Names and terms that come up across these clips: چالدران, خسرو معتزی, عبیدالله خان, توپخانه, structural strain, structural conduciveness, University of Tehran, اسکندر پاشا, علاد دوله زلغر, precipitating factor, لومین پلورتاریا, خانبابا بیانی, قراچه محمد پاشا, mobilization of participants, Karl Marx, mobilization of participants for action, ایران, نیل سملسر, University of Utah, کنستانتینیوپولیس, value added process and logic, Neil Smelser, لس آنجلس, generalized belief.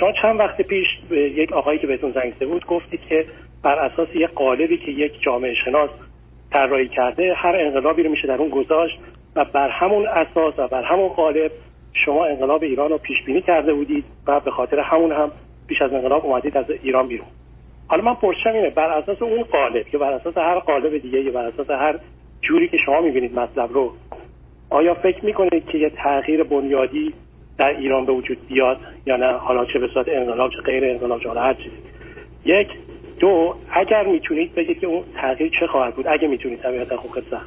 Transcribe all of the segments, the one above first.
شما چند وقت پیش یک آقایی که بهتون زنگ زده بود گفتید که بر اساس یک قالبی که یک جامعه شناس طراحی کرده هر انقلابی رو میشه در اون گذاشت و بر همون اساس و بر همون قالب شما انقلاب ایران رو پیش بینی کرده بودید و به خاطر همون هم پیش از انقلاب اومدید از ایران بیرون. حالا من پرسشم اینه، بر اساس اون قالب که بر اساس هر قالب دیگه یا بر اساس هر جوری که شما می‌بینید مطلب رو، آیا فکر می‌کنید که یه تغییر بنیادی در ایران به وجود بیاد یا نه؟ حالا چه به صورت انقلاب چه غیر انقلاب چه هر چیزی. یک، دو، اگر میتونید بگید که اون تغییر چه خواهد بود، اگه میتونید طبیعتا خوب خدمت.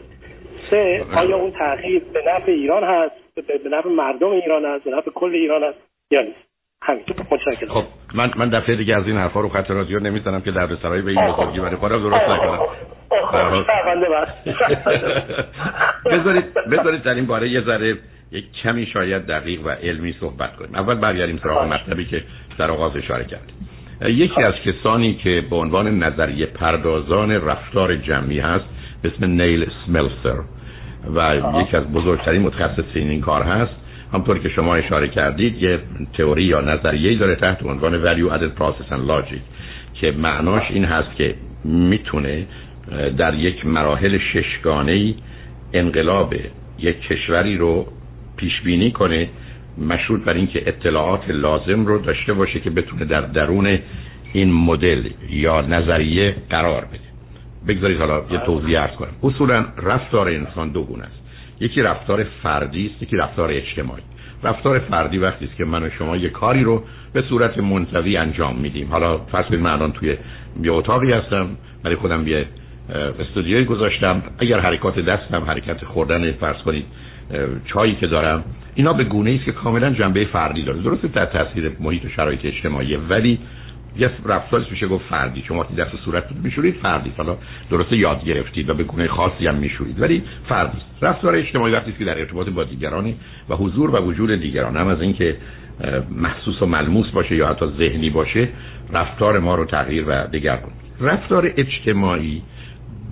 سه، آیا اون تغییر به نفع ایران هست، به نفع مردم ایران هست، به نفع کل ایران هست یا نیست؟ همین. متشکرم. خب من دفعه دیگه از این حرفا رو خط رادیو نمیزنم که دردسرای به این بزرگی برای خودم درست نکنم. بذارید در این باره یه ذره یک کمی شاید دقیق و علمی صحبت کنیم. اول برگردیم سراغ مطلبی که در آغاز اشاره کردیم. یکی از کسانی که به عنوان نظریه پردازان رفتار جمعی هست به اسم نیل سملسر و یکی از بزرگترین متخصصین این کار هست، همطور که شما اشاره کردید یه تئوری یا نظریه‌ای داره تحت عنوان value added process and logic که معناش این هست که میتونه در یک مراحل ششگانه‌ای انقلاب یک کشوری رو پیش بینی کنه، مشروط بر اینکه اطلاعات لازم رو داشته باشه که بتونه در درون این مدل یا نظریه قرار بده. بگذارید حالا یه توضیح عرض کنم. اصولا رفتار انسان دو گونه است. یکی رفتار فردی است، یکی رفتار اجتماعی. رفتار فردی وقتی است که من و شما یه کاری رو به صورت منطوی انجام میدیم. حالا فرض کنید من الان توی یه اتاقی هستم، برای خودم یه استودیویی گذاشتم. اگر حرکات دستم، حرکت خوردن، فرض کنید چایی که دارم، اینا به گونه ای است که کاملا جنبه فردی داره، درسته در تاثیر محیط و شرایط اجتماعی، ولی یه رفتارش میشه گفت فردی. شما که دست صورت میشورید فردی، حالا درسته یاد گرفتید و به گونه خاصی هم میشورید ولی فردی. رفتار اجتماعی وقتی است که در ارتباط با دیگرانی و حضور و وجود دیگران، هم از اینکه محسوس و ملموس باشه یا حتی ذهنی باشه، رفتار ما رو تغییر و دگرگون. رفتار اجتماعی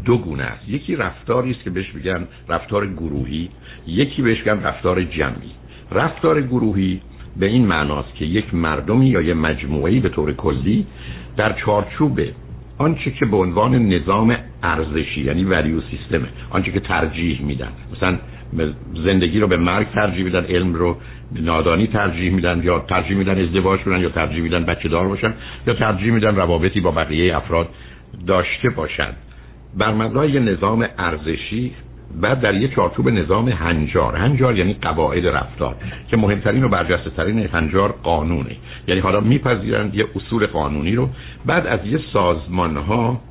دو گونه است. یکی رفتاری است که بهش میگن رفتار گروهی، یکی بهش میگن رفتار جمعی. رفتار گروهی به این معناست که یک مردمی یا یک مجموعه‌ای به طور کلی در چارچوب آنچه که به عنوان نظام ارزشی یعنی ولیو سیستم، آنچه که ترجیح میدن، مثلا زندگی رو به مرگ ترجیح میدن، علم رو به نادانی ترجیح میدن، یا ترجیح میدن ازدواج کنن، یا ترجیح میدن بچه‌دار باشن، یا ترجیح میدن روابطی با بقیه افراد داشته باشن، بر مبنای نظام ارزشی و در یک چارچوب نظام هنجار. هنجار یعنی قواعد رفتار که مهمترین و برجسته ترین هنجار قانونه، یعنی حالا میپذیرند یه اصول قانونی رو بعد از یه سازمان ها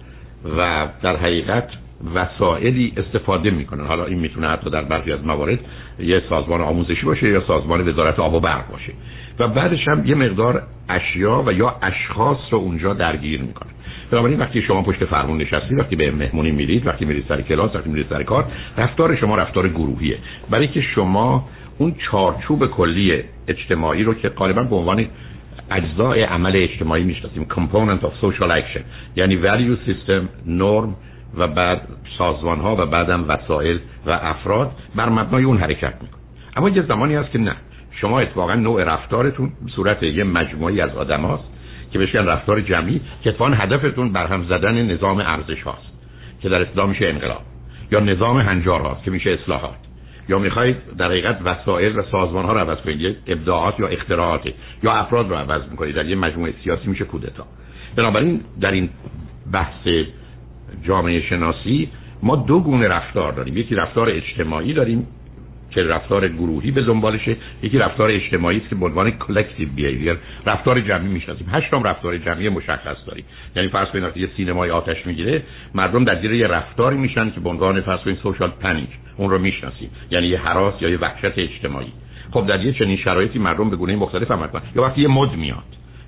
و در حقیقت وسائلی استفاده میکنن. حالا این میتونه حتی در برخی از موارد یه سازمان آموزشی باشه یا سازمان وزارت آب و برق باشه و بعدش هم یه مقدار اشیا و یا اشخاص رو اونجا درگیر میکنه. بنابراین وقتی شما پشت فرمون نشستید، وقتی به مهمونی میرید، وقتی میرید سر کلاس، وقتی میرید سر کار، رفتار شما رفتار گروهیه، برای که شما اون چارچوب کلی اجتماعی رو که غالبا به عنوان اجزای عمل اجتماعی میشناسیم، component of social action، یعنی value system، نرم و بعد سازمان ها و بعدم وسایل و افراد، بر مبنای اون حرکت میکنه. اما یه زمانی هست که نه، شما اتفاقا نوع رفتارتون به صورت یه مجموعه‌ای از آدم‌هاست که بهش میگن رفتار جمعی، که اتفاقا هدفتون برهم زدن نظام ارزش‌هاست که در اسلام میشه انقلاب، یا نظام هنجارهاست که میشه اصلاحات، یا میخواید در حقیقت وسایل و سازمان‌ها رو عوض کنید، ابداعات یا اختراعات، یا افراد رو عوض می‌کنید، در یه مجموعه سیاسی میشه کودتا. بنابراین در این بحث جامعه شناسی ما دو گونه رفتار داریم. یکی رفتار اجتماعی داریم که رفتار گروهی به دنبالشه، یکی رفتار اجتماعی است که به عنوان کلکتیو بیهیویر رفتار جمعی میشناسیم. 8 تا رفتار جمعی مشخص داریم. یعنی فرض کنید وقتی یه سینمای آتش میگیره، مردم در زیر یه رفتاری میشن که به عنوان فرض کنید سوشال پنیک اون رو میشناسیم، یعنی یه هراس یا یه وحشت اجتماعی. خب در یه چنین شرایطی مردم به گونه‌ای مختلف عمل می‌کنن. یا وقتی یه مد میاد،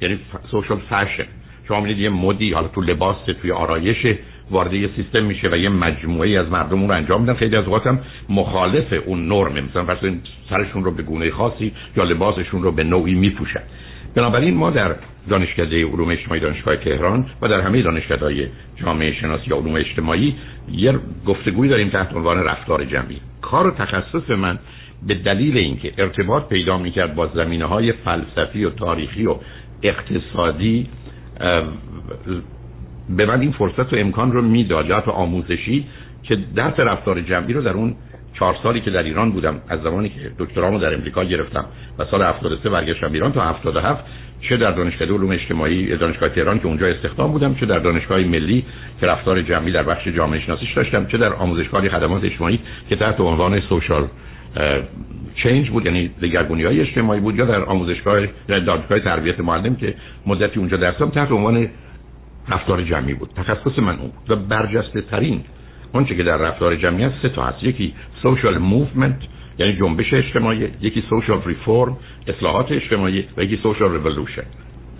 یعنی سوشال فشن، شما می‌بینید یه مدی حالا تو لباس، توی آرایش وارد یه سیستم میشه و یه مجموعه‌ای از مردم اون رو انجام میدن. خیلی از اوقات هم مخالف اون نرمه، مثلا فرض سرشون رو به گونه خاصی یا لباسشون رو به نوعی میپوشن. بنابراین ما در دانشکده علوم اجتماعی دانشگاه تهران و در همه دانشگاه‌های جامعه شناسی یا علوم اجتماعی یه گفتگویی داریم تحت عنوان رفتار جمعی. کار و تخصص من به دلیل اینکه ارتباط پیدا میکرد با زمینه‌های فلسفی و تاریخی و اقتصادی، به من این فرصت و امکان رو میداد، جهت آموزشی، که درس رفتار جمعی رو در اون 4 سالی که در ایران بودم، از زمانی که دکترامو در امریکا گرفتم و سال 73 برگشتم ایران تا 77، چه در دانشکده علوم اجتماعی دانشگاه تهران که اونجا استخدام بودم، چه در دانشگاه ملی که رفتار جمعی در بخش جامعه شناسیش داشتم، چه در آموزشگاه خدمات اجتماعی که تحت عنوان سوشال چینج بود، یعنی دگرگونی‌های اجتماعی بود، یا در آموزشگاه دانشگاه تربیت معلم که مدتی اونجا درس دادم تحت عنوان رفتار جمعی بود. تخصص من اون بود و برجسته‌ترین اونچه که در رفتار جمعی هست 3 تا هست: یکی سوشال موومنت یعنی جنبش اجتماعی، یکی سوشال ریفورم اصلاحات اجتماعی، و یکی سوشال ریولوشن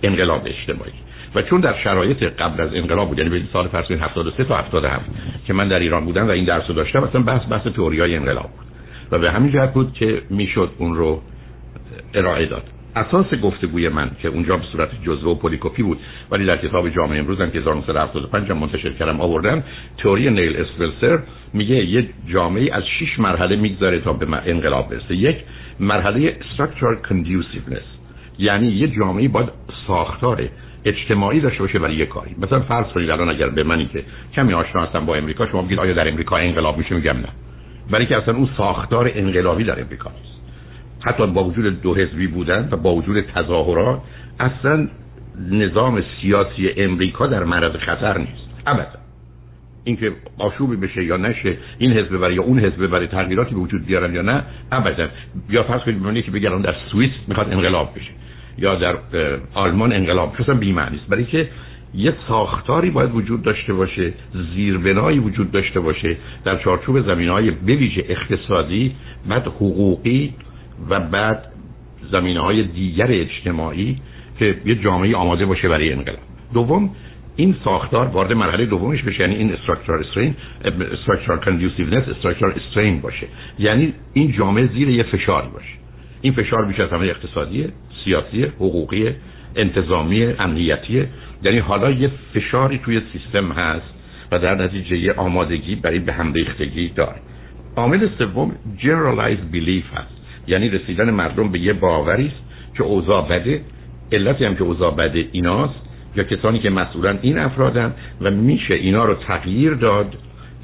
انقلاب اجتماعی. و چون در شرایط قبل از انقلاب بود، یعنی به سال فرض کنید 73 تا 77 که من در ایران بودم و این درسو داشتم، اصلا بحث تئوریای انقلاب بود و به همین جهت بود که میشد اون رو ارائه داد. اساس گفتگوی من که اونجا به صورت جزوه و پولیکوپی بود، ولی در کتاب جامعه امروز هم که 1975 منتشر کردم آوردم، تئوری نیل اسملسر میگه یه جامعه از 6 مرحله میگذاره تا به انقلاب برسه. یک، مرحله structural conduciveness یعنی یه جامعه باید ساختار اجتماعی داشته باشه برای یه کاری. مثلا فرض کنید الان اگر به منی که کمی آشنا هستم با امریکا شما بگید آیا در امریکا انقلاب میشه، میگم نه، برای که اصلا اون ساختار انقلابی در امریکا نیست. حتی با وجود دو حزبی بودن و با وجود تظاهرات اصلا نظام سیاسی امریکا در معرض خطر نیست ابدا. اینکه آشوبی بشه یا نشه، این حزب برای یا اون حزب برای تغییراتی به وجود بیارن یا نه، ابدا. یا فرض کنید ببینید که بگن در سوئیس میخواد انقلاب بشه یا در آلمان انقلاب بشه، اصلا بی معنی است. برای که یه ساختاری باید وجود داشته باشه، زیربنایی وجود داشته باشه در چارچوب زمینه‌های بویژه اقتصادی، بعد حقوقی و بعد زمینه‌های دیگر اجتماعی که یه جامعه آماده باشه برای انقلاب. دوم، این ساختار وارد مرحله دومش بشه، یعنی این structural strain structural conduciveness structural strain باشه، یعنی این جامعه زیر یه فشاری باشه. این فشار بیشتر از همه اقتصادیه، سیاسیه، حقوقیه، انتظامیه، امنیتیه. یعنی حالا یه فشاری توی سیستم هست و در نتیجه یه آمادگی برای به هم ریختگی داره. عامل سوم generalized belief هست، یعنی رسیدن مردم به یه باوری است که اوضاع بده، علتی هم که اوضاع بده ایناست یا کسانی که مسئولن این افرادن و میشه اینا رو تغییر داد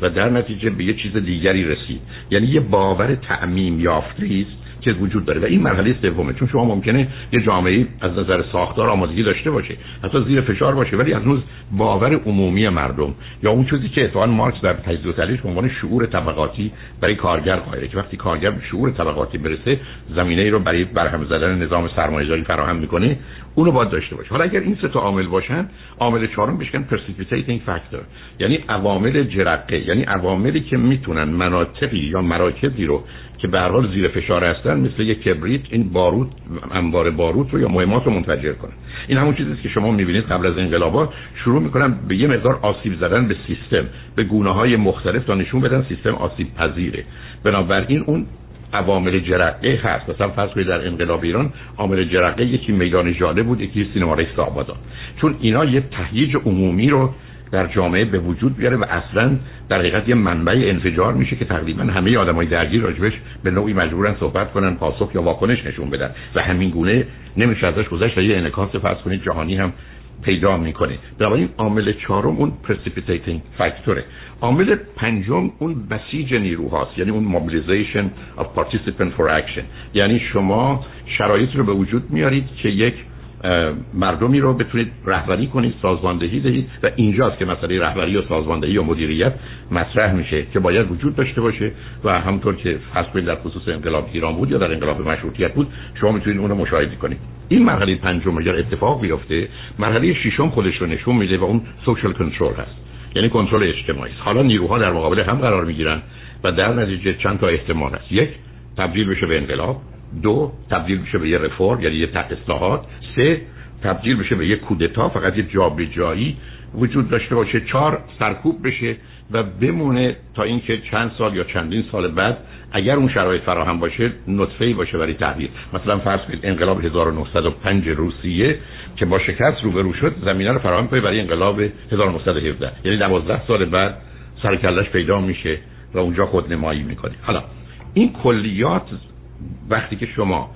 و در نتیجه به یه چیز دیگری رسید. یعنی یه باور تعمیم یافته است که وجود داره و این مرحله سومه. چون شما ممکنه یه جامعه از نظر ساختار آمادگی داشته باشه، حتی زیر فشار باشه، ولی هنوز باور عمومی مردم یا اون چیزی که اطلاع مارکس در تجزیه و تحلیل به عنوان شعور طبقاتی برای کارگر قائله، که وقتی کارگر به شعور طبقاتی برسه زمینه‌ای رو برای برهم زدن نظام سرمایه‌داری فراهم می‌کنه، اونو باید داشته باشه. حالا اگر این سه تا عامل باشن، عامل چهارم بهش میگن precipitating factor یعنی عوامل جرقه، یعنی عواملی که میتونن مناطقی یا مراکزی رو که به هر حال زیر فشار هستن مثل یک کبریت این بارود، انبار بارود رو یا مهمات رو منفجر کنن. این همون چیزیه که شما می‌بینید قبل از انقلاب‌ها شروع می‌کنن به یه مقدار آسیب زدن به سیستم به گونه‌های مختلف تا نشون بدن سیستم آسیب پذیره. بنابراین اون عوامل جرقه هست. مثلا فرض کنید در انقلاب ایران عامل جرقه یکی میدان ژاله بود، یکی سینمارکس آبادان، چون اینا یه تهییج عمومی رو در جامعه به وجود بیاره و اصلا در حقیقت یه منبع انفجار میشه که تقریبا همه آدمای درگیر راجبش به نوعی مجبورن صحبت کنن، پاسخ یا واکنش نشون بدن و همین گونه نمیشه ازش گذشت و یه انعکاس فرض کنید جهانی هم پیدا میکنه. بنابراین عامل چهارم اون precipitating factor. عامل پنجم اون بسیج نیروهاست، یعنی اون mobilization of participants for action، یعنی شما شرایط رو به وجود میارید که یک مردمی رو بتونید رهبری کنید، سازماندهی دهید و اینجاست که مسئله رهبری و سازماندهی و مدیریت مطرح میشه که باید وجود داشته باشه و همونطور که فصل در خصوص انقلاب ایران بود یا در انقلاب مشروطیت بود شما میتونید اون رو مشاهده کنید. این مرحله پنجم اگر اتفاق بیفته، مرحله ششم خودش رو نشون میده و اون سوشال کنترل هست، یعنی کنترل اجتماعی است. حالا نیروها در مقابل هم قرار میگیرن و در نتیجه چند تا احتمال هست: یک، تبدیل بشه به انقلاب، دو، تبدیل بشه به یه رفرم یعنی یه اصلاحات، سه، تبدیل بشه به یه کودتا فقط یه جابجایی وجود داشته باشه، 4، سرکوب بشه و بمونه تا اینکه چند سال یا چندین سال بعد اگر اون شرایط فراهم باشه نطفه‌ای باشه برای تغییر. مثلا فرض کنید انقلاب 1905 روسیه که با شکست روبرو شد زمینه رو فراهم کنه برای انقلاب 1917، یعنی 12 سال بعد سرکله‌اش پیدا میشه و اونجا خودنمایی میکنه. حالا این کلیات وقتی که شما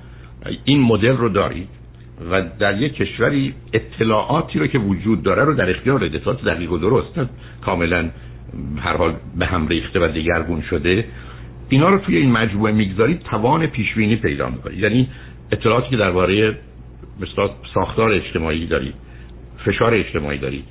این مدل رو دارید و در یک کشوری اطلاعاتی رو که وجود داره رو در اختیار دارید، اطلاعات دقیق و درست، کاملا هر حال به هم ریخته و دگرگون شده، اینا رو توی این مجموعه میگذارید، توان پیشبینی پیدا می‌کنید. یعنی اطلاعاتی که درباره مثلا ساختار اجتماعی دارید، فشار اجتماعی دارید،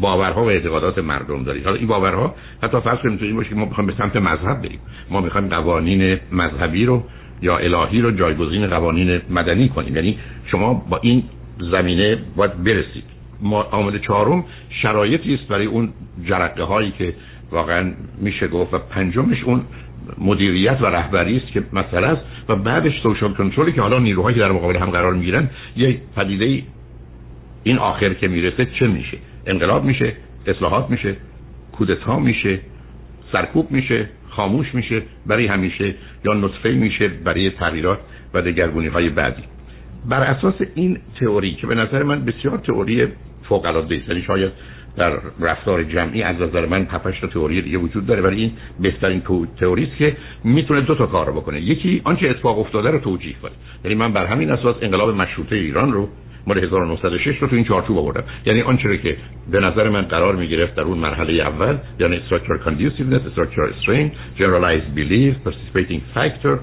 باورها و اعتقادات مردم دارید. حالا این باورها حتی فرض کنیم تو این باشه که ما می‌خوایم به سمت مذهب بریم، ما می‌خوایم قوانین مذهبی رو یا الهی رو جایگزین قوانین مدنی کنیم. یعنی شما با این زمینه باید برسید. ما عامل چهارم شرایطی است برای اون جرقه‌هایی که واقعاً میشه گفت، و پنجمش اون مدیریت و رهبری است که مسئله است، و بعدش سوشال کنترلی که حالا نیروهایی در مقابل هم قرار میگیرن یک پدیده، این آخر که میرسه چه میشه؟ انقلاب میشه، اصلاحات میشه، کودتا میشه، سرکوب میشه، خاموش میشه برای همیشه، یا نطفه میشه برای تغییرات و دگرگونی‌های بعدی. بر اساس این تئوری که به نظر من بسیار تئوری فوق العاده است، یعنی شاید در رفتار جمعی از نظر من 7-8 تئوری دیگه وجود داره، ولی این بهترین تئوری است که میتونه دو تا کار رو بکنه. یکی آنچه اتفاق افتاده رو توجیه کنه. یعنی من بر همین اساس انقلاب مشروطه ایران رو مال 1906 رو تو این چارچوب آوردم. یعنی آنچه رو که به نظر من قرار میگرفت در اون مرحله اول، یعنی structural conduciveness، structural strain، generalized belief، precipitating factor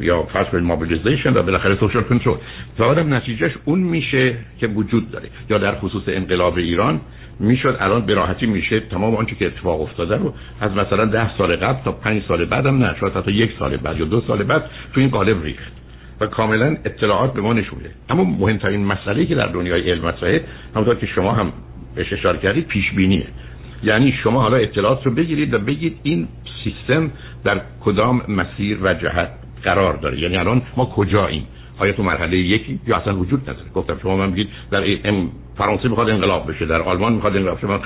یا فاکتور mobilization و بالاخره social control، تمام نتیجهش اون میشه که وجود داره. یا در خصوص انقلاب ایران میشد الان به راحتی میشه تمام آنچه که اتفاق افتاده رو از مثلا 10 سال قبل تا 5 سال بعدم نه، شاید حتی 1 سال بعد یا 2 سال بعد تو این قالب ریخت و کاملا اطلاعات به ما نشون میده. اما مهمترین مسئله که در دنیای علم مطرحه، همونطور که شما هم بهش اشاره کردید، پیش بینیه. یعنی شما حالا اطلاعات رو بگیرید و بگید این سیستم در کدام مسیر و جهت قرار داره. یعنی الان ما کجاییم؟ آیا تو مرحله یکی یا اصلا وجود نداره؟ گفتم شما من بگید در فرانسه میخواد انقلاب بشه، در آلمان میخواد انقلاب بشه، من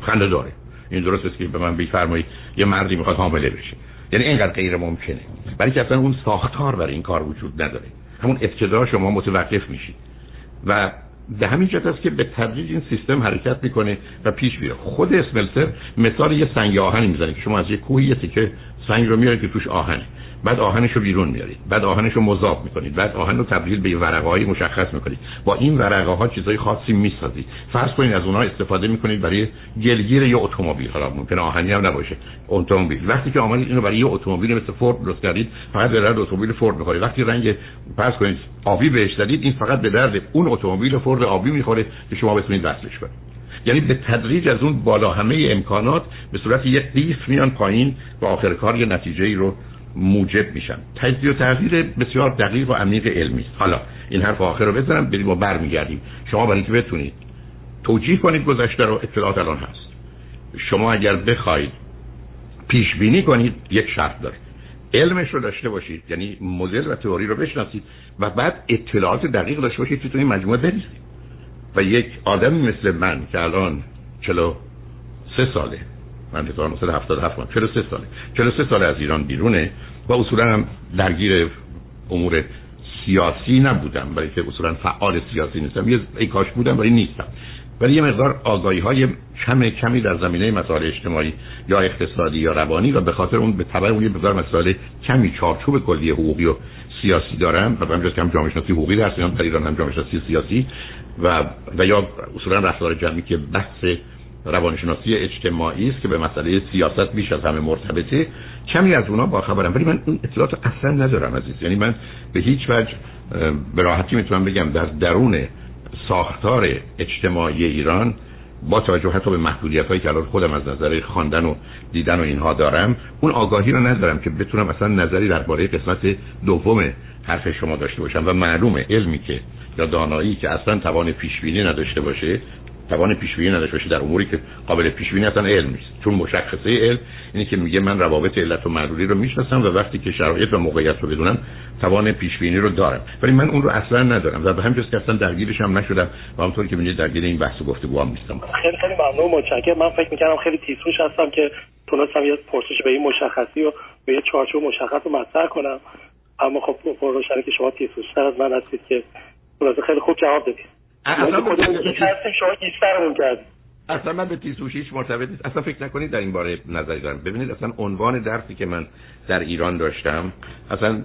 خنده داره. این درست است که به من بفرمایید یه مردی میخواد حامله بشه، یعنی اینقدر غیر ممکنه، برای که اصلا اون ساختار برای این کار وجود نداره. همون ابتدا شما متوقف میشید و به همین جهت است که به تدریج این سیستم حرکت میکنه و پیش میره. خود اسملسر مثال یه سنگ آهن میزنه که شما از یه کوه یه تیکه سنگ رو میارید که توش آهنه، بعد آهنش رو بیرون میارید، بعد آهنش رو مذاب میکنید، بعد آهن رو تبدیل به ورقه‌های مشخص میکنید، با این ورقه‌ها چیزای خاصی میسازید. فرض کنید از اونها استفاده میکنید برای گلگیر یا اتومبیل، حالا ممکنه آهنی هم نباشه، اتومبیل. وقتی که آمدید اینو برای یه اتومبیل مثل فورد درست کردید، فقط به درد اتومبیل فورد میخوره. وقتی رنگ فرض کنید آبی بهش دادید، این فقط به درد اون اتومبیل فورد آبی میخوره که شما بتونید وصلش کنید. یعنی به تدریج از اون بالا همه امکانات به صورت یک قیف میان پایین و آخر کار یه نتیجه‌ای رو موجب میشن. تجزیه و تحلیل بسیار دقیق و عمیق علمی است. حالا این حرف آخر رو بذارم، بریم و برمیگردیم. شما برای اینکه بتونید توجیه کنید گذشته رو، اطلاعات الان هست. شما اگر بخواید پیش بینی کنید یک شرط داره، علمش رو داشته باشید، یعنی مدل و تئوری رو بشناسید و بعد اطلاعات دقیق داشته باشید که تو این مجموعه بریزید. و یک آدم مثل من که الان 43 ساله، من 1977 هم 43 ساله از ایران بیرونه و اصولا هم درگیر امور سیاسی نبودم، برای که اصولا فعال سیاسی نیستم، یه کاش بودم برای نیستم، ولی یه مقدار آگاهی‌های کمی در زمینه مسائل اجتماعی یا اقتصادی یا روانی و به خاطر اون به تبع اون یه مقدار مسائل کمی چارچوب کلی حقوقی و سیاسی دارم و همجاست که هم جامعه شناسی حقوقی درس می‌خونم در ایران، هم جامعه شناسی سیاسی و یا اصولا رفتار جمعی که بحث روانشناسی اجتماعی است که به مسئله سیاست بیش از همه مرتبطه، کمی از اونها با خبرم، ولی من این اطلاعات اصلا ندارم عزیز. یعنی من به هیچ وجه به راحتی میتونم بگم در درون ساختار اجتماعی ایران با توجه حتی به محدودیت‌هایی که الان خودم از نظر خواندن و دیدن و اینها دارم، اون آگاهی رو ندارم که بتونم اصلا نظری درباره قسمت دوم حرف شما داشته باشم. و معلومه علمی که یا دانایی که اصلا توان پیش‌بینی نداشته باشه، توان پیش‌بینی نداشته باشه در اموری که قابل پیش‌بینی اصلا علم نیست، چون مشخصه علم اینه که میگه من روابط علت و معلولی رو میشناسم و وقتی که شرایط و موقعیت رو بدونم توان پیش‌بینی رو دارم، ولی من اون رو اصلا ندارم و به همین جهت اصلا درگیرش هم نشدم و همونطور که می‌بینید درگیر این بحث و گفتگو هم نیستم. خیلی ممنون، متشکرم. من فکر می‌کردم خیلی تیزهوش هستم که تونستم یه پرسش به این مشخصی و به یه چارچوب مشخص رو مطرح کنم، اما خب روشنه که شما تیزهوش‌تر از من هستید که خیلی خوب جواب دادید. اصلا من به تیزهوشی هیچ مرتبط نیست، اصلا فکر نکنید در این باره نظری دارم. ببینید اصلا عنوان درسی که من در ایران داشتم اصلا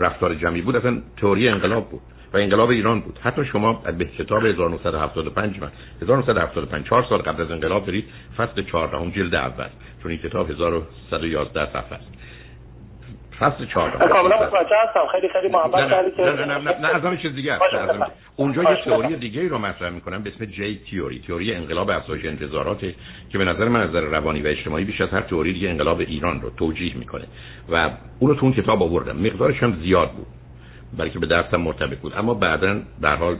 رفتار جمعی بود، اصلا تئوری انقلاب بود و انقلاب ایران بود. حتی شما به کتاب 1975 من 1975 4 سال قبل از انقلاب برید فصل 14 جلد اول، چون این کتاب 1111 صفحه است. فصل 14 کاملا متوجه هستم، خیلی خیلی محبت کردید که نه اعظم چیز دیگه است. اونجا یه تئوری دیگه ای رو مطرح میکنم به اسم جی تئوری، تئوری انقلاب افزایش انتظارات، که به نظر من از نظر روانی و اجتماعی بیش از هر تئوری دیگه انقلاب ایران رو توجیه میکنه و اون رو تو اون کتاب آوردم. مقدارش هم زیاد بود بلکه به درسم مرتبط بود، اما بعداً در حال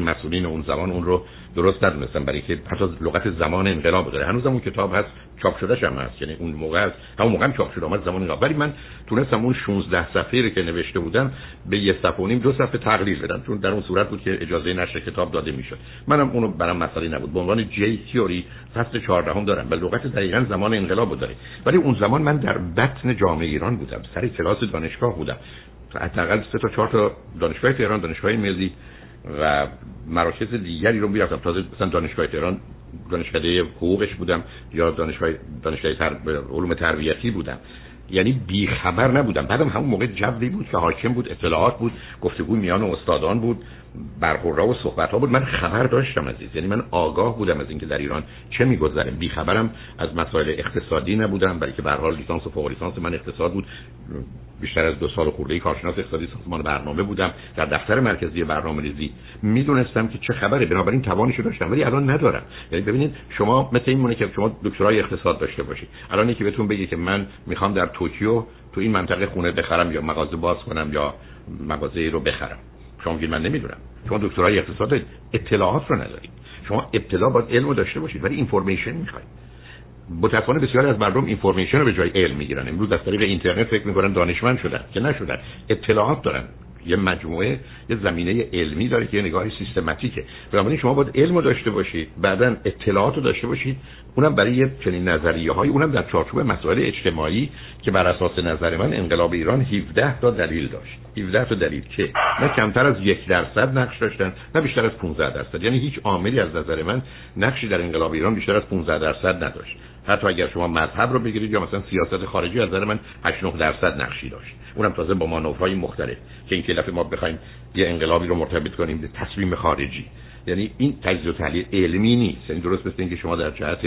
مسئولین اون زمان اون رو درست ندونستن، برای که حتی لغت زمان انقلاب داره. هنوزم اون کتاب هست، چاپ شده‌ش هم هست، یعنی اون موقع همون موقع هم چاپ شده اومد زمان انقلاب. ولی من تونستم اون 16 صفحه رو که نوشته بودم به یه صفحه و نیم دو صفحه تقلیل بدم، چون در اون صورت بود که اجازه نشر کتاب داده میشد. منم اون رو برام مسئله نبود به عنوان جی تئوری فصل 14 دارم، ولی لغت دقیقاً زمان انقلاب داره. ولی اون زمان من در بطن جامعه ایران بودم، سر کلاس دانشگاه بودم، حداقل 3 تا 4 تا دانشگاه تهران، دانشگاه ملی و مراکز دیگری رو می‌رفتم. تازه مثلا دانشگاه تهران دانشکده حقوقش بودم یا دانشگاه علوم تربیتی بودم، یعنی بی خبر نبودم. بعدم همون موقع جوی بود که حاکم بود، اطلاعات بود، گفتگو میان استادان بود، برخورا و صحبت‌ها بود. من خبر داشتم عزیز، یعنی من آگاه بودم از اینکه در ایران چه می‌گذره. بی خبرم از مسائل اقتصادی نبودم، بلکه به هر حال لیسانس و فوق لیسانس من اقتصاد بود، بیشتر از 2 سال خورده‌ای کارشناس اقتصادی سازمان برنامه بودم در دفتر مرکزی برنامه‌ریزی. میدونستم که چه خبره، بنابراین توانش داشتم، ولی الان ندارم. یعنی ببینید شما مثل این مونه که شما دکترای اقتصاد داشته باشید، الان یکی بهتون بگه که من می‌خوام در توکیو تو این منطقه خونه بخرم یا مغازه باز کنم یا مغازه‌ای رو بخرم، شما میگید من نمیدونم. شما دکترای اقتصاد اطلاعات رو ندارید. شما ابتدا باید علم داشته باشید ولی اینفورمیشن می‌خواید. متأسفانه بسیاری از مردم اینفورمیشن رو به جای علم میگیرن. امروز از طریق اینترنت فکر میکنن دانشمند شدن، که نشدن. اطلاعات دارن، یه مجموعه، یه زمینه علمی داره که یه نگاه سیستماتیکه. بنابراین شما باید علم رو داشته باشید، بعداً اطلاعات رو داشته باشید، اونم برای چنین نظریه‌هایی، اونم در چارچوب مسائل اجتماعی که بر اساس نظر من انقلاب ایران 17 تا دلیل داشت. 17 تا دلیل که نه کمتر از 1% نقش داشتن، نه بیشتر از 15%. یعنی هیچ عاملی از نظر من نقشی در انقلاب ایران بیشتر از 15% نداشت. حتی اگر شما مذهب رو بگیرید یا مثلا سیاست خارجی، از نظر من 8-9% نقشی داشت. اونم تازه با مانورهای مختلف که اینکه دفعه ما بخوایم یه انقلابی رو مرتبط کنیم به تصمیم خارجی. یعنی این تجزیه و تحلیل علمی نیست. یعنی درست مثل اینکه شما در جهت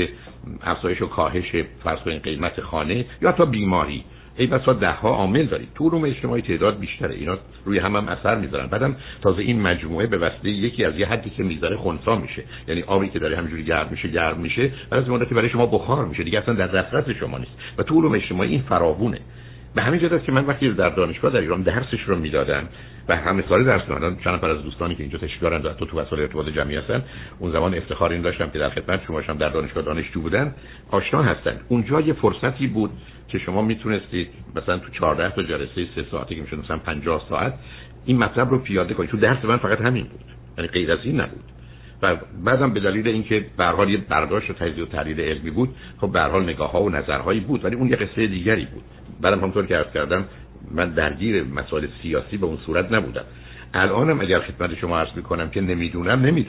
افزایش و کاهش فرض کنید قیمت خانه یا تا بیماری ای بسا 10 عامل دارید. تو علوم اجتماعی تعداد بیشتره، اینا روی هم اثر میذارن. بعدم تازه این مجموعه به واسطه یکی از یه حدی که میذاره خنثا میشه، یعنی آبی که داره همینجوری گرم میشه بعد از مدتی برای شما بخار میشه، دیگه اصلا در دسترس شما نیست و تو علوم اجتماعی این فراوونه. به همین جهت که من وقتی در دانشگاه در ایران درسش رو میدادم و همساله درس می‌دادم، چند نفر از دوستانی که اینجا تشکیلارن و تو وسایل ارتباط جمعی هستن، اون زمان افتخار این داشتم که در خدمت شماشم در دانشگاه دانشجو بودن، آشنا هستن. اونجا یه فرصتی بود که شما میتونستید مثلا تو 14 تا جلسه 3 ساعته که میشه مثلا 50 ساعت این مطلب رو پیاده کنید. تو درس من فقط همین بود، یعنی غیر از این نبود. و بعدم به دلیل اینکه به هر حال یه برداشت و تجزیه و تحلیل علمی بود، خب به هر حال نگاه‌ها و نظرهایی بود، ولی اون یه قصه دیگری بود. بعدم همونطور که عرض کردم من درگیر مسائل سیاسی به اون صورت نبودم. الانم اگر خدمت شما عرض می‌کنم که نمیدونم،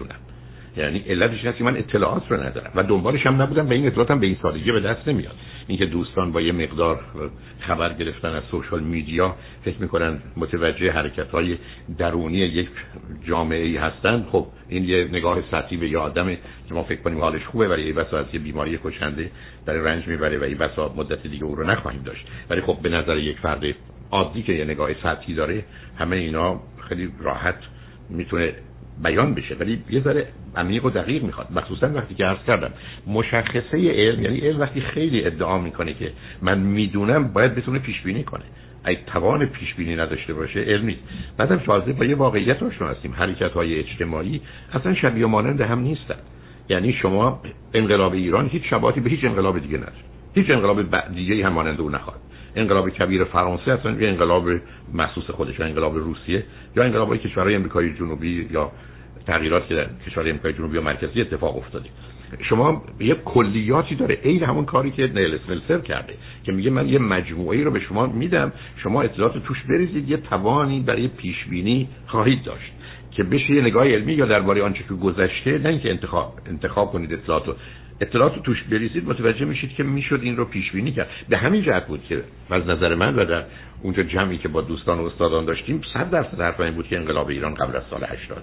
یعنی علتش اینه که من اطلاعات رو ندارم و دنبالش هم نبودم. به این اطلاعاتم به این سادگی به دست نمیاد. اینکه دوستان با یه مقدار خبر گرفتن از سوشال میدیا فکر می‌کنن متوجه حرکت‌های درونی یک جامعه‌ای هستن، خب این یه نگاه سطحی به یه آدمه که ما فکر کنیم حالش خوبه، برای بسا از یه بیماری کشنده در رنج می‌بره و این بسا مدت دیگه اون رو نخواهیم داشت. ولی خب به نظر یک فرد عادی که یه نگاه سطحی داره، همه اینا خیلی راحت می‌تونه بیان بشه، ولی یه ذره عمیق و دقیق میخواد. مخصوصا وقتی که عرض کردم مشخصه علم، یعنی علم وقتی خیلی ادعا میکنه که من میدونم، باید بتونه پیش بینی کنه. اگه توان پیش بینی نداشته باشه علم نیست. بعدم شازده با یه واقعیت آشنا هستیم، حرکت های اجتماعی اصلا شبیه و مانند هم نیستن. یعنی شما انقلاب ایران هیچ شباهتی به هیچ انقلاب دیگه نداره، هیچ انقلاب بعدی هم مانند اون نخواهد. انقلاب کبیر فرانسه اصلا یه انقلاب محسوس خودش، انقلاب روسیه یا انقلاب‌های کشورهای آمریکای جنوبی یا تغییرات که در کشورهای آمریکای جنوبی و مرکزی اتفاق افتاده، شما یه کلیاتی داره. عین همون کاری که نیل اسملسر کرده که میگه من یه مجموعه‌ای رو به شما میدم، شما اطلاعات توش بریزید، یه توانی برای پیش‌بینی خواهید داشت. که بشه یه نگاه علمی یا درباره آنچه که گذشته، نه اینکه انتخاب کنید اطلاعاتو توش بریزید، متوجه میشید که میشد این رو پیش بینی کرد. به همین جهت بود که از نظر من و در اونجا جمعی که با دوستان و استادان داشتیم 100% حرف این بود که انقلاب ایران قبل از سال 80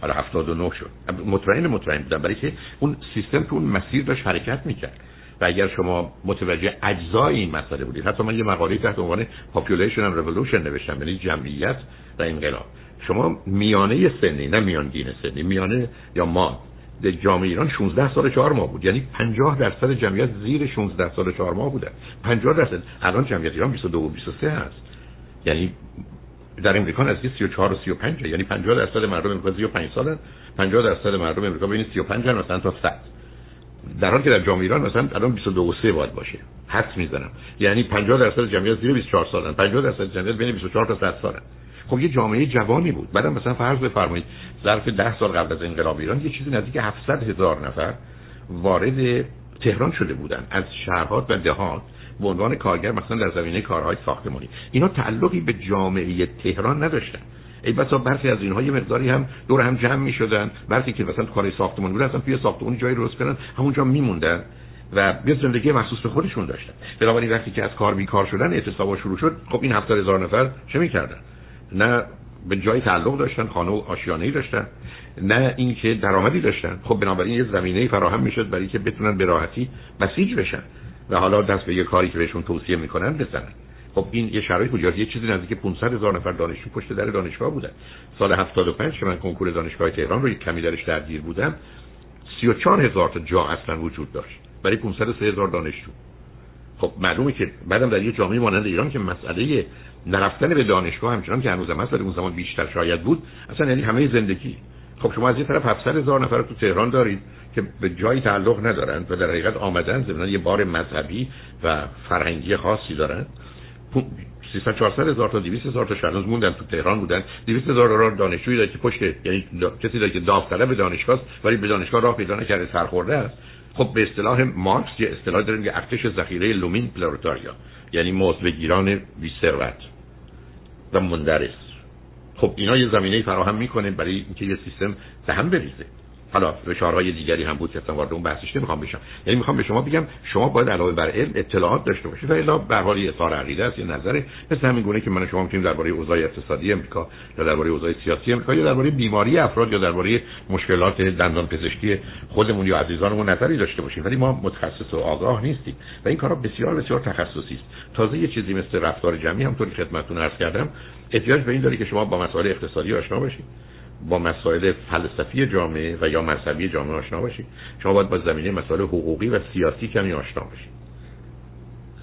حالا 79 شد. مطمئن بودم برای که اون سیستم تو اون مسیر داشت حرکت میکرد و اگر شما متوجه اجزای این مسئله بودید، حتی من یه مقاله تحت عنوان Population and Revolution نوشتم، یعنی جمعیت و انقلاب. شما میانه سنی، نه میانگین سنی، میانه یا ما در جامعه ایران 16 سال 4 ماه بود، یعنی 50% جمعیت زیر 16 سال 4 ماه بوده. 50%. الان جمعیت ایران 22 و 23 هست، یعنی در امریکا از 34 و 35، یعنی 50% مردم امریکا 35 سالن، 50% مردم امریکا بین 35 مثلا تا 100، در حالی که در جامعه ایران مثلا الان 22 و 3 باید باشه، حدس میزنم، یعنی 50% جمعیت زیر 24 سالن، 50% جمعیت بین 24 تا 100 سالن. خب یه جامعه جوانی بود. بعدم مثلا فرض بفرمایید ظرف 10 سال قبل از انقلاب ایران یه چیزی نزدیک 700,000 نفر وارد تهران شده بودن از شهرها و دهات به عنوان کارگر، مثلا در زمینه کارهای ساختمانی. اینا تعلقی به جامعه تهران نداشتن، ای بسا برخی از اینها یه مقداری هم دور هم جمع می‌شدن، برخی که مثلا کارهای ساختمانی بودن اصلا توی ساختمون جایی درست کردن همونجا می‌موندن و یه زندگی مخصوص به خودشون داشتن. بنابراین وقتی که از کار بیکار شدن اعتصابات شروع شد، خب این 700,000 نفر چه می‌کردن؟ نه به جای تعلق داشتن، خانه و آشیانه‌ای داشتن، نه اینکه درآمدی داشتن. خب بنابراین یه زمینه‌ای فراهم می‌شد برای که بتونن به راحتی بسیج بشن و حالا دست به یه کاری که بهشون توصیه می‌کنن بزنن. خب این یه شرایط بود. یه چیزی نزدیک 500,000 نفر دانشجو پشت در دانشگاه بودن. سال 75 که من کنکور دانشگاه تهران رو یک کمی درش درگیر بودم، 34,000 تا جا اصلا وجود داشت برای 503,000 دانشجو. خب معلومه که بعدم در یه جامعه مانند ایران که مسئله نرفتن به دانشگاه همچنان که هنوزم هست ولی اون زمان بیشتر شاید بود، اصلا یعنی همه زندگی. خب شما از یه طرف 700,000 نفر تو تهران دارید که به جایی تعلق ندارن و در حقیقت آمدن ضمن یه بار مذهبی و فرهنگی خاصی دارن. 300,000-400,000 تا 200,000 تا شهروند موندن تو تهران بودن. 200,000 دانشجویی داشت که پشت، یعنی کسی داشت که داوطلب دانشگاه ولی به دانشگاه راه پیدا نکرده، سرخورده است. خب به اصطلاح مارکس یه اصطلاح داریم که ارتش ذخیره لومین پلورتاریا، یعنی مزدگیران بی ثروت و مندرس. خب اینا یه زمینه فراهم میکنه برای اینکه یه سیستم به هم بریزه. حالا فشارهای دیگری هم بود که اصلا وارد اون بحثش نمیخوام بشم، یعنی میخوام به شما بگم شما باید علاوه بر علم اطلاعات داشته باشید و الا به هر حال اظهار عقیده است، یه نظره. مثل همین گونه که من و شما میتونیم درباره اوضاع اقتصادی امریکا یا درباره اوضاع سیاسی امریکا یا درباره بیماری افراد یا درباره مشکلات دندان پزشکی خودمون یا عزیزانمون نظری داشته باشیم، ولی ما متخصص و آگاه نیستیم و این کارا بسیار بسیار تخصصی است. تازه یه چیزی مثل رفتار جمعی هم طوری خدمتتون عرض کردم احتیاج به این داره که شما با مسائل اقتصادی آشنا بشید، با مسائل فلسفی جامعه و یا مذهبی جامعه آشنا باشید. شما باید با زمینه مسائل حقوقی و سیاسی کمی آشنا باشید.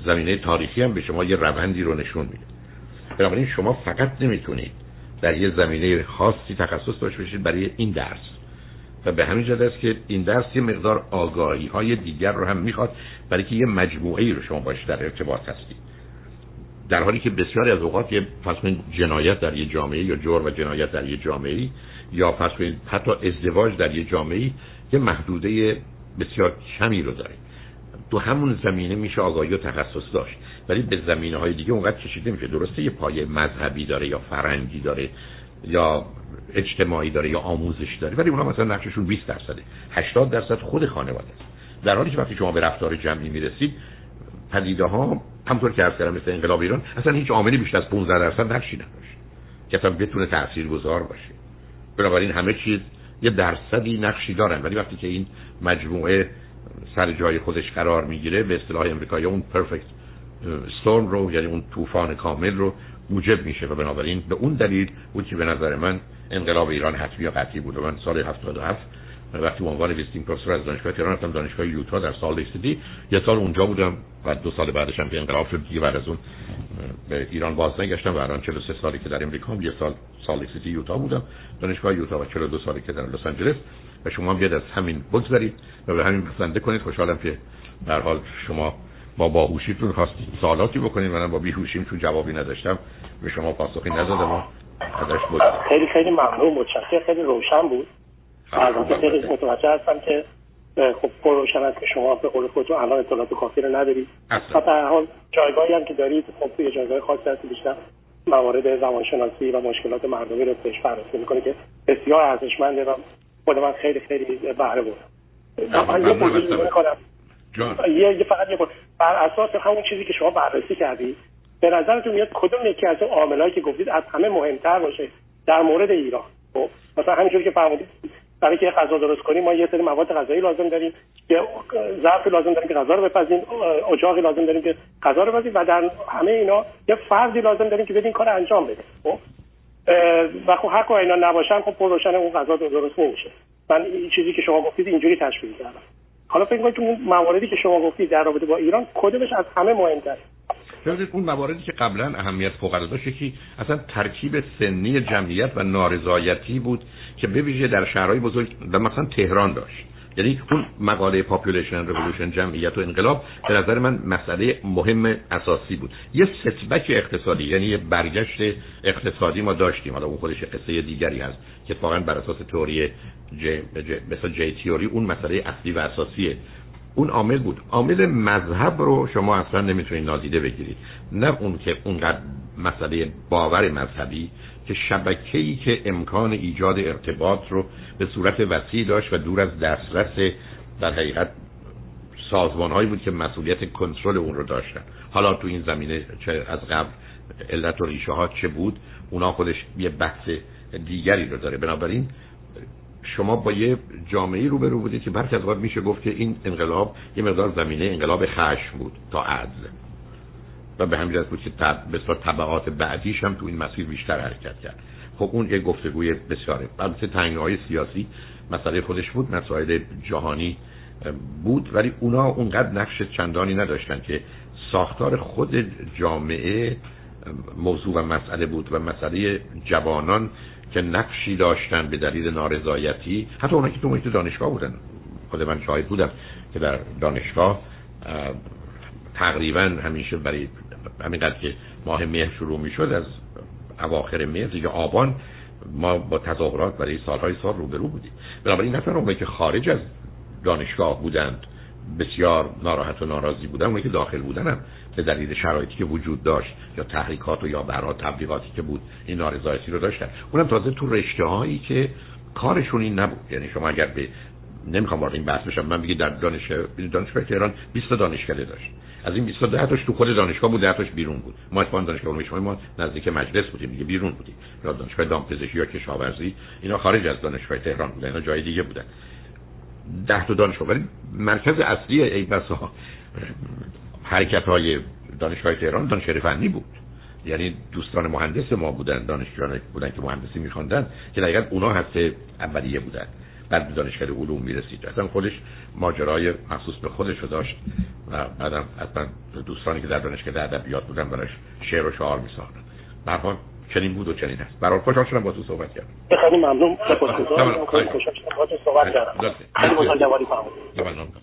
زمینه تاریخی هم به شما یه روندی رو نشون میده. بنابراین شما فقط نمیتونید در یه زمینه خاصی تخصص داشته باشید برای این درس و به همین جهت است که این درس یه مقدار آگاهی‌های دیگر رو هم میخواد برای که یه مجموعه‌ای رو شما باش در ارتباط هستید. در حالی که بسیاری از اوقات یه فصل جنایت در یه جامعه یا جرم و جنایت در یه جامعه یا فصل حتی ازدواج در یه جامعه یه محدوده بسیار کمی رو داره. تو همون زمینه میشه آگاهی و تخصص داشت ولی به زمینه‌های دیگه اونقدر کشیده میشه. درسته یه پایه مذهبی داره یا فرهنگی داره یا اجتماعی داره یا آموزشی داره ولی اونها مثلا نقششون 20%، 80% خود خانواده است. در حالی که وقتی شما به رفتار جمعی میرسید پدیده‌ها همطور که عرض کردم مثل انقلاب ایران اصلا هیچ عاملی بیشتر از 15% نقشی نداشت که اصلا بتونه تاثیرگذار باشه. بنابراین همه چیز یه درصدی نقشی دارن ولی وقتی که این مجموعه سر جای خودش قرار میگیره به اصطلاح امریکایی اون پرفکت استورم رو، یعنی اون طوفان کامل رو موجب میشه و بنابراین به اون دلیل بود که به نظر من انقلاب ایران حتمی و قطعی بود. من سال 77 وقتی به عنوان ویزیتینگ پروفسور از دانشگاه تهران رفتم دانشگاه یوتا در سال رسیدی، یه سال اونجا بودم و 2 سال بعدش هم که انقلاب شد دیگه بعد از اون به ایران بازنگشتم و الان 43 سالی که در امریکا هم، یه سال رسیدی یوتا بودم دانشگاه یوتا و 42 سالی که در لس آنجلس. و شما هم بیاد از همین بگذرید و به همین بسنده کنید. خوشحالم که به هر حال شما با باهوشیتون خواستید سوالاتی بکنید، منم با بیهوشیم چون جوابی نداشتم به شما پاسخی ندادم. خیلی ممنون، متشکرم، خیلی روشن بود. البته خیلی متوجه هستم که خب روشن است که شما به قول خودتون الان اطلاعات کافی رو ندارید. حتی هر حال جایگاهی هم که دارید خب توی جایگاه خاصی هستید بیشتر موارد زمانشناسی و مشکلات مردمی رو پیش بررسی میکنه که بسیار ارزشمنده و خود من خیلی خیلی بهره بردم. یه فقط بر اساس همون چیزی که شما بررسی کردید به نظرتون میاد کدوم یکی از اون عواملی که گفتید از همه مهمتر باشه در مورد ایران؟ خب مثلا همینجوری که فرمودید برای که غذا درست کنیم ما یه سری مواد غذایی لازم داریم، یه ظرف لازم داریم که غذا رو بپزیم، اجاقی لازم داریم که غذا رو بپزیم و در همه اینا یه فردی لازم داریم که بدین کار انجام بده. خب و خب هر کدوم اینا نباشن خب پروژه اون غذا درست نمیشه. من این چیزی که شما گفتید اینجوری تشخیص دادم. حالا فکر می‌کنید اون مواردی که شما گفتید در رابطه با ایران کدومش از همه مهم‌تره؟ شاید اون مواردی که قبلا اهمیت فوق العاده داشت که اصلا ترکیب سنی جمعیت و نارضایتی بود که به ویژه در شهرهای بزرگ مثلا تهران داشت. یعنی اون مقاله پاپولیشن رولوشن جمعیت و انقلاب به نظر من مسئله مهم اساسی بود. یه ستبک اقتصادی یعنی یه برگشت اقتصادی ما داشتیم. حالا اون خودش قصه دیگری هست که واقعا بر اساس تئوری مثلا J-theory اون مسئله اصلی و اساسیه. اون عامل بود. عامل مذهب رو شما اصلا نمیتونید نادیده بگیرید، نه اون که اونقدر مسئله باور مذهبی که شبکه‌ای که امکان ایجاد ارتباط رو به صورت وسیع داشت و دور از دسترس در حقیقت سازمان‌هایی بود که مسئولیت کنترل اون رو داشتن. حالا تو این زمینه چه از قبل علت و ریشه ها چه بود اونا خودش یه بحث دیگری رو داره. بنابراین شما با یه جامعه‌ای روبرو بودید که برخی از اوقات میشه گفت که این انقلاب یه مقدار زمینه انقلاب خشم بود تا عدل و به همین جهت بود که بسیار طبقات بعدیش هم تو این مسیر بیشتر حرکت کرد. خب اون یه گفتگوی بسیاره. البته تنگناهای سیاسی مسئله خودش بود، مسائل جهانی بود، ولی اونا اونقدر نقش چندانی نداشتن که ساختار خود جامعه موضوع و مسئله بود و مسئله جوانان که نقشی داشتن به دلیل نارضایتی. حتی اونایی که تو محیط دانشگاه بودن، خود من شاهد بودم که در دانشگاه تقریباً همیشه برای همینقدر که ماه مهر شروع میشد از اواخر مهر دیگه آبان ما با تظاهرات برای سالهای سال روبرو بودیم. بنابراین نه تنها اونایی که خارج از دانشگاه بودند بسیار ناراحت و ناراضی بودن، اونایی که داخل بودن هم به دلیل شرایطی که وجود داشت یا تحریکات و یا برای تبلیغاتی که بود این نارضایتی رو داشتن، اونم تازه تو رشته‌هایی که کارشون این نبود. یعنی شما اگر به نمیخوام وارد این بحث بشم، من میگم در دانشگاه تهران 20 تا دانشکده داشت. از این 20 تا 10 تاش تو خود دانشگاه بود، 10 تاش بیرون بود. ما اصلا دانشگاه علوم اجتماعی ما نزدیک مجلس بودیم دیگه، بیرون بودیم. یا دانشگاه دامپزشکی یا کشاورزی اینا خارج از دانشگاه تهران بودن، اینا جای دیگه بودن. 10 تا دانشگاه، ولی مرکز اصلی ای بسا حرکت‌های دانشگاه تهران دانشگاه فنی بود. یعنی دوستان مهندس ما بودن، دانشجویانی بودن که مهندسی می‌خواندن که دقیقاً اونا هسته اولیه بودن. بعد به دانشگاه علوم میرسید. اصلا خودش ماجرای مخصوص به خودش رو داشت و بعدم اصلا دوستانی که در دانشگاه ادبیات بودن براش شعر و شعار می‌ساختن. به هر حال چنین بود و چنین است. برای خوشحال شدم با تو صحبت کردم. خیلی ممنون. سپاسگزارم. خیلی خوشحال شدم با تو صحبت کردم. خیلی متشکرم.